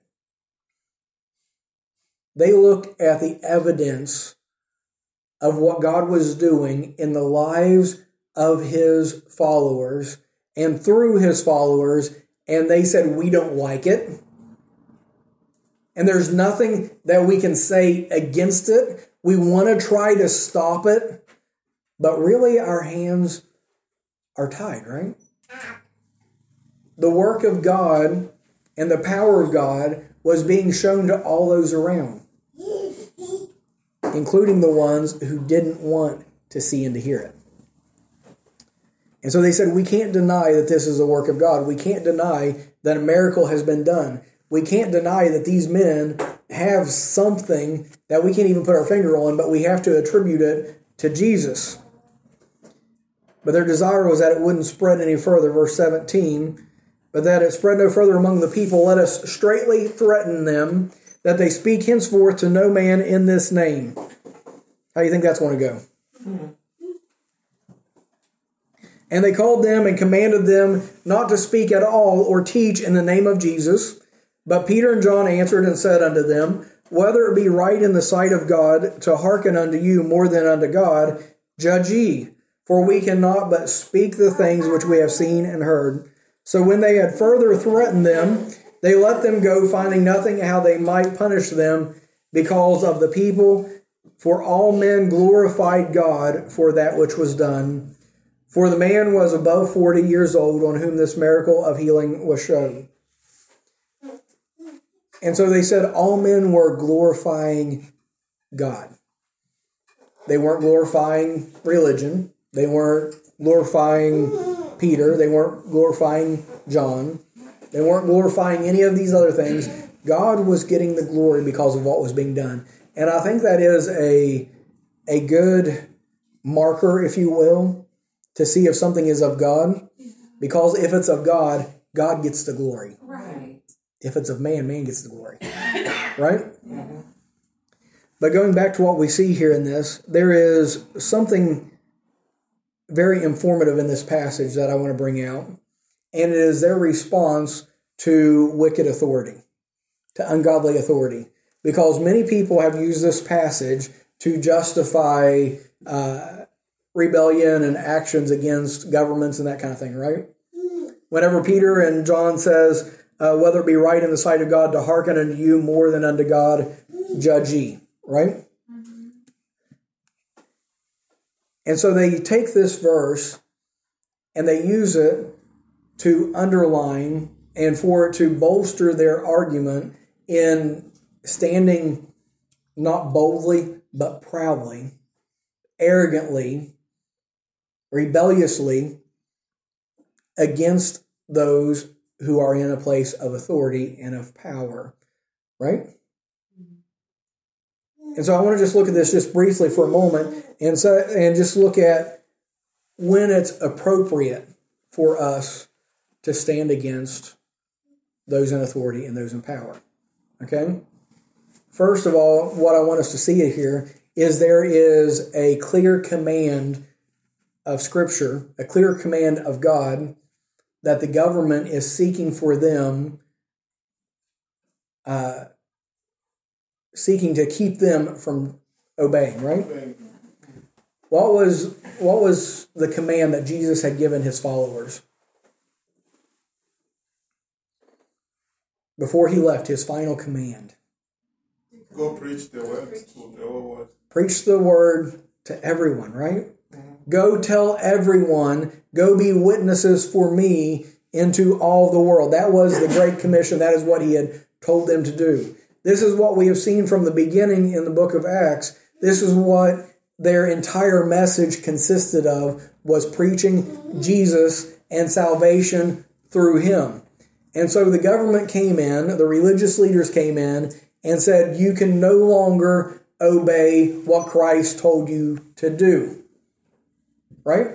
They looked at the evidence of what God was doing in the lives of his followers and through his followers, and they said, we don't like it. And there's nothing that we can say against it. We want to try to stop it, but really our hands are tied, right? The work of God and the power of God was being shown to all those around, including the ones who didn't want to see and to hear it. And so they said, we can't deny that this is the work of God. We can't deny that a miracle has been done. We can't deny that these men have something that we can't even put our finger on, but we have to attribute it to Jesus. But their desire was that it wouldn't spread any further. Verse seventeen, but that it spread no further among the people, let us straightly threaten them that they speak henceforth to no man in this name. How do you think that's going to go? Mm-hmm. And they called them and commanded them not to speak at all or teach in the name of Jesus. But Peter and John answered and said unto them, whether it be right in the sight of God to hearken unto you more than unto God, judge ye. For we cannot but speak the things which we have seen and heard. So when they had further threatened them, they let them go, finding nothing how they might punish them because of the people. For all men glorified God for that which was done. For the man was above forty years old, on whom this miracle of healing was shown. And so they said all men were glorifying God. They weren't glorifying religion. They weren't glorifying Peter. They weren't glorifying John. They weren't glorifying any of these other things. God was getting the glory because of what was being done. And I think that is a, a good marker, if you will, to see if something is of God. Because if it's of God, God gets the glory. Right. If it's of man, man gets the glory. Right? Yeah. But going back to what we see here in this, there is something very informative in this passage that I want to bring out. And it is their response to wicked authority, to ungodly authority. Because many people have used this passage to justify uh, rebellion and actions against governments and that kind of thing, right? Whenever Peter and John says, uh, whether it be right in the sight of God to hearken unto you more than unto God, judge ye, right? And so they take this verse and they use it to underline and for it to bolster their argument in standing not boldly, but proudly, arrogantly, rebelliously against those who are in a place of authority and of power, right? And so I want to just look at this just briefly for a moment and so, and just look at when it's appropriate for us to stand against those in authority and those in power. Okay? First of all, what I want us to see here is there is a clear command of Scripture, a clear command of God that the government is seeking for them, uh, seeking to keep them from obeying, right? What was what was the command that Jesus had given his followers? Before he left, his final command. Go preach the word to the world. Preach the word to everyone, right? Go tell everyone, go be witnesses for me into all the world. That was the Great Commission. That is what he had told them to do. This is what we have seen from the beginning in the book of Acts. This is what their entire message consisted of, was preaching Jesus and salvation through him. And so the government came in, the religious leaders came in and said, you can no longer obey what Christ told you to do. Right?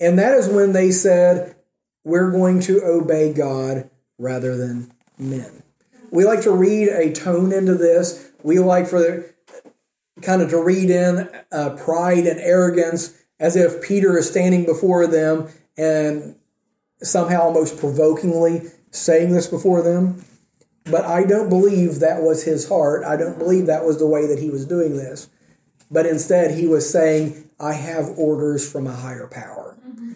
And that is when they said, we're going to obey God rather than men. We like to read a tone into this. We like for the, kind of to read in uh, pride and arrogance, as if Peter is standing before them and somehow almost provokingly saying this before them. But I don't believe that was his heart. I don't believe that was the way that he was doing this. But instead, he was saying, I have orders from a higher power. Mm-hmm.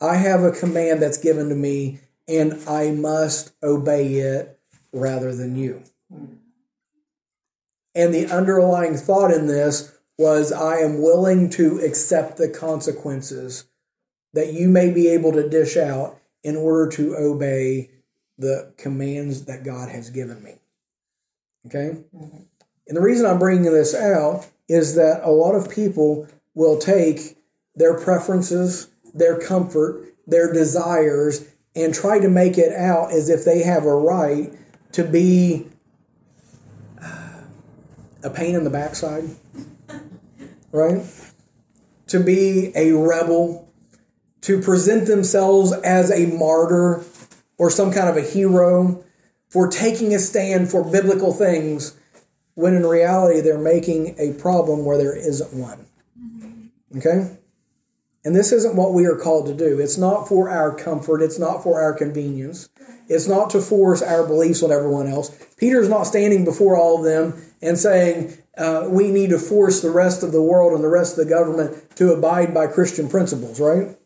I have a command that's given to me, and I must obey it rather than you. Mm-hmm. And the underlying thought in this was, I am willing to accept the consequences that you may be able to dish out in order to obey the commands that God has given me. Okay? Mm-hmm. And the reason I'm bringing this out is that a lot of people will take their preferences, their comfort, their desires, and try to make it out as if they have a right to be a pain in the backside, right? To be a rebel, to present themselves as a martyr or some kind of a hero for taking a stand for biblical things, when in reality they're making a problem where there isn't one. Okay? And this isn't what we are called to do. It's not for our comfort. It's not for our convenience. It's not to force our beliefs on everyone else. Peter's not standing before all of them and saying, uh, we need to force the rest of the world and the rest of the government to abide by Christian principles, right?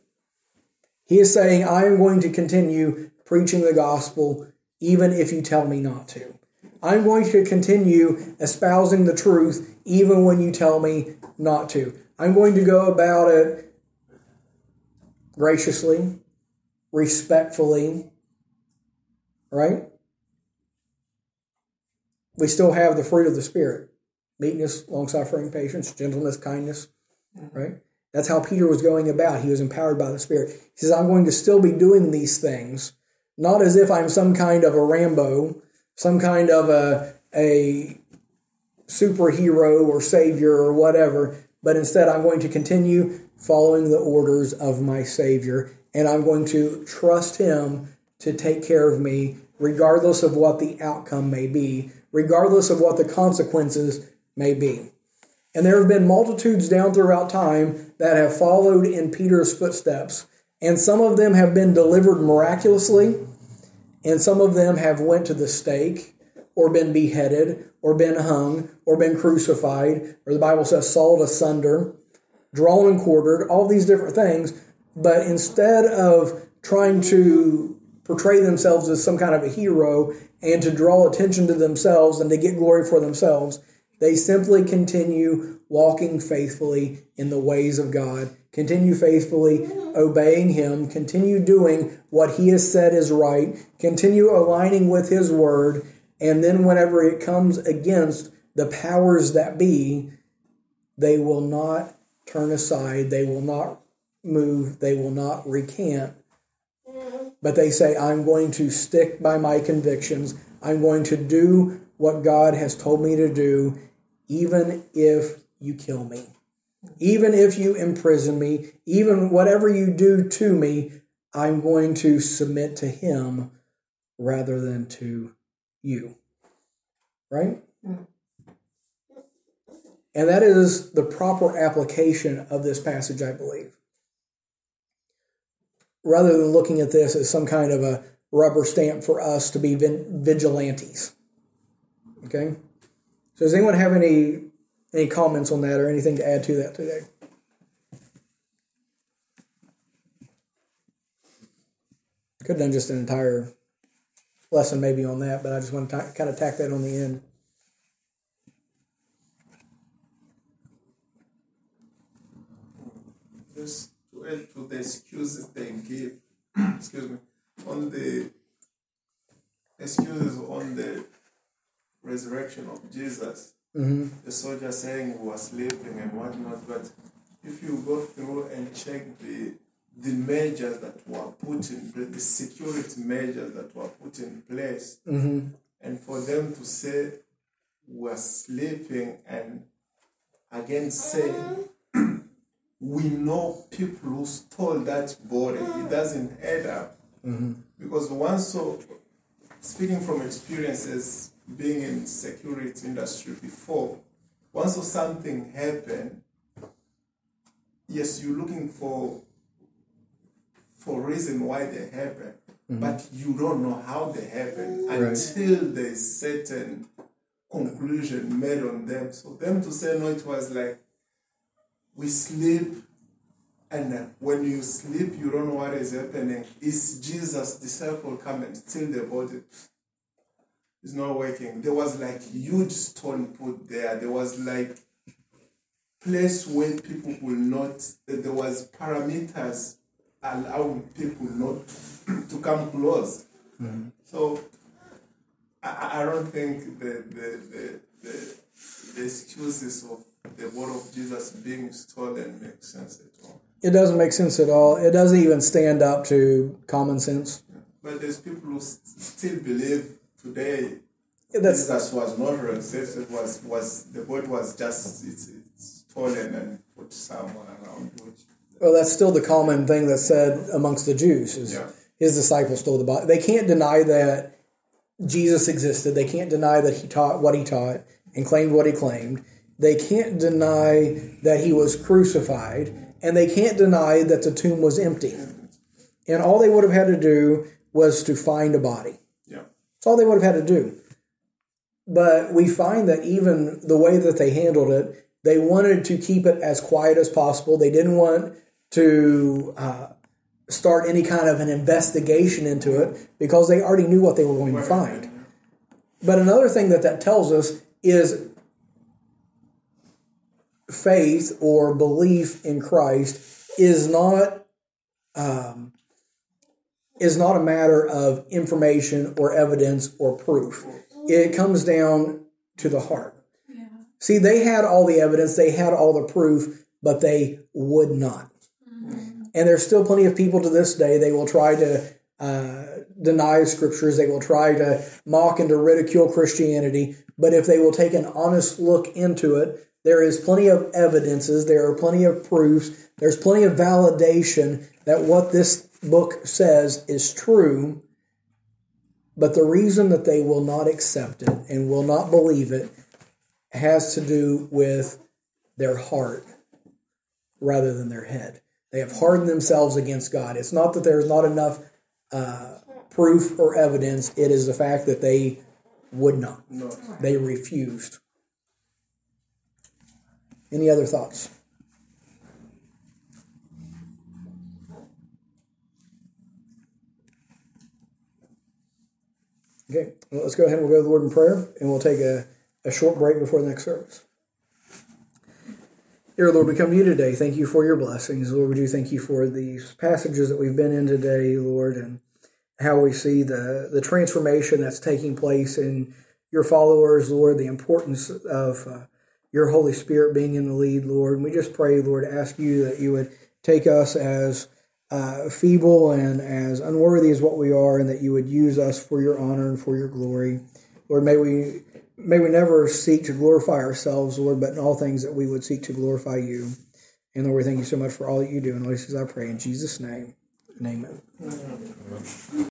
He is saying, I am going to continue preaching the gospel even if you tell me not to. I'm going to continue espousing the truth even when you tell me not to. I'm going to go about it graciously, respectfully, right? We still have the fruit of the Spirit. Meekness, long-suffering, patience, gentleness, kindness, right? That's how Peter was going about. He was empowered by the Spirit. He says, I'm going to still be doing these things, not as if I'm some kind of a Rambo, some kind of a, a superhero or savior or whatever, but instead I'm going to continue following the orders of my Savior, and I'm going to trust Him to take care of me regardless of what the outcome may be, regardless of what the consequences may be. And there have been multitudes down throughout time that have followed in Peter's footsteps, and some of them have been delivered miraculously, and some of them have went to the stake or been beheaded or been hung or been crucified, or the Bible says sawed asunder, drawn and quartered, all these different things. But instead of trying to portray themselves as some kind of a hero and to draw attention to themselves and to get glory for themselves, they simply continue walking faithfully in the ways of God, continue faithfully obeying Him, continue doing what He has said is right, continue aligning with His word, and then whenever it comes against the powers that be, they will not turn aside, they will not move, they will not recant, but they say, I'm going to stick by my convictions, I'm going to do what God has told me to do, even if you kill me, even if you imprison me, even whatever you do to me, I'm going to submit to Him rather than to you, right? And that is the proper application of this passage, I believe. Rather than looking at this as some kind of a rubber stamp for us to be vigilantes. Okay? So does anyone have any any comments on that or anything to add to that today? Could have done just an entire lesson maybe on that, but I just want to t- kind of tack that on the end. Just to add to the excuses they give, excuse me, on the excuses on the resurrection of Jesus, mm-hmm. the soldier saying he was sleeping and whatnot, but if you go through and check the the measures that were put in place, the security measures that were put in place, mm-hmm. and for them to say we're sleeping and again say, we know people who stole that body. It doesn't add up. Mm-hmm. Because once, so speaking from experiences, being in security industry before, once so something happened, yes, you're looking for for reason why they happened. mm-hmm. but you don't know how they happen right. until there's certain conclusion made on them. So them to say no, it was like we sleep, and when you sleep, you don't know what is happening. Is Jesus' disciple come and steal the body? It's not working. There was like huge stone put there. There was like place where people will not. There was parameters allowing people not to come close. Mm-hmm. So I, I don't think the the, the the the excuses of the word of Jesus being stolen makes sense at all. It doesn't make sense at all. It doesn't even stand up to common sense. Yeah. But there's people who st- still believe. Today, yeah, Jesus was not racist. It was, was the word was just it's, it's stolen and put someone around. Which, well, that's still the common thing that's said amongst the Jews. Is yeah. His disciples stole the body. They can't deny that Jesus existed. They can't deny that he taught what he taught and claimed what he claimed. They can't deny that he was crucified, and they can't deny that the tomb was empty. And all they would have had to do was to find a body. All they would have had to do. But we find that even the way that they handled it, they wanted to keep it as quiet as possible. They didn't want to uh, start any kind of an investigation into it because they already knew what they were going to find. But another thing that that tells us is faith or belief in Christ is not... Um, is not a matter of information or evidence or proof. It comes down to the heart. Yeah. See, they had all the evidence, they had all the proof, but they would not. Mm-hmm. And there's still plenty of people to this day, they will try to uh, deny scriptures, they will try to mock and to ridicule Christianity, but if they will take an honest look into it, there is plenty of evidences, there are plenty of proofs, there's plenty of validation that what this book says is true, but the reason that they will not accept it and will not believe it has to do with their heart rather than their head. They have hardened themselves against God. It's not that there's not enough uh, proof or evidence. It is the fact that they would not. No. They refused. Any other thoughts? Okay, well, let's go ahead and we'll go to the Word in prayer, and we'll take a, a short break before the next service. Dear Lord, we come to you today. Thank you for your blessings. Lord, we do thank you for these passages that we've been in today, Lord, and how we see the, the transformation that's taking place in your followers, Lord, the importance of uh, your Holy Spirit being in the lead, Lord. And we just pray, Lord, ask you that you would take us as Uh, feeble and as unworthy as what we are, and that you would use us for your honor and for your glory. Lord, may we may we never seek to glorify ourselves, Lord, but in all things that we would seek to glorify you. And Lord, we thank you so much for all that you do. And all this is I pray in Jesus' name. And amen. Amen.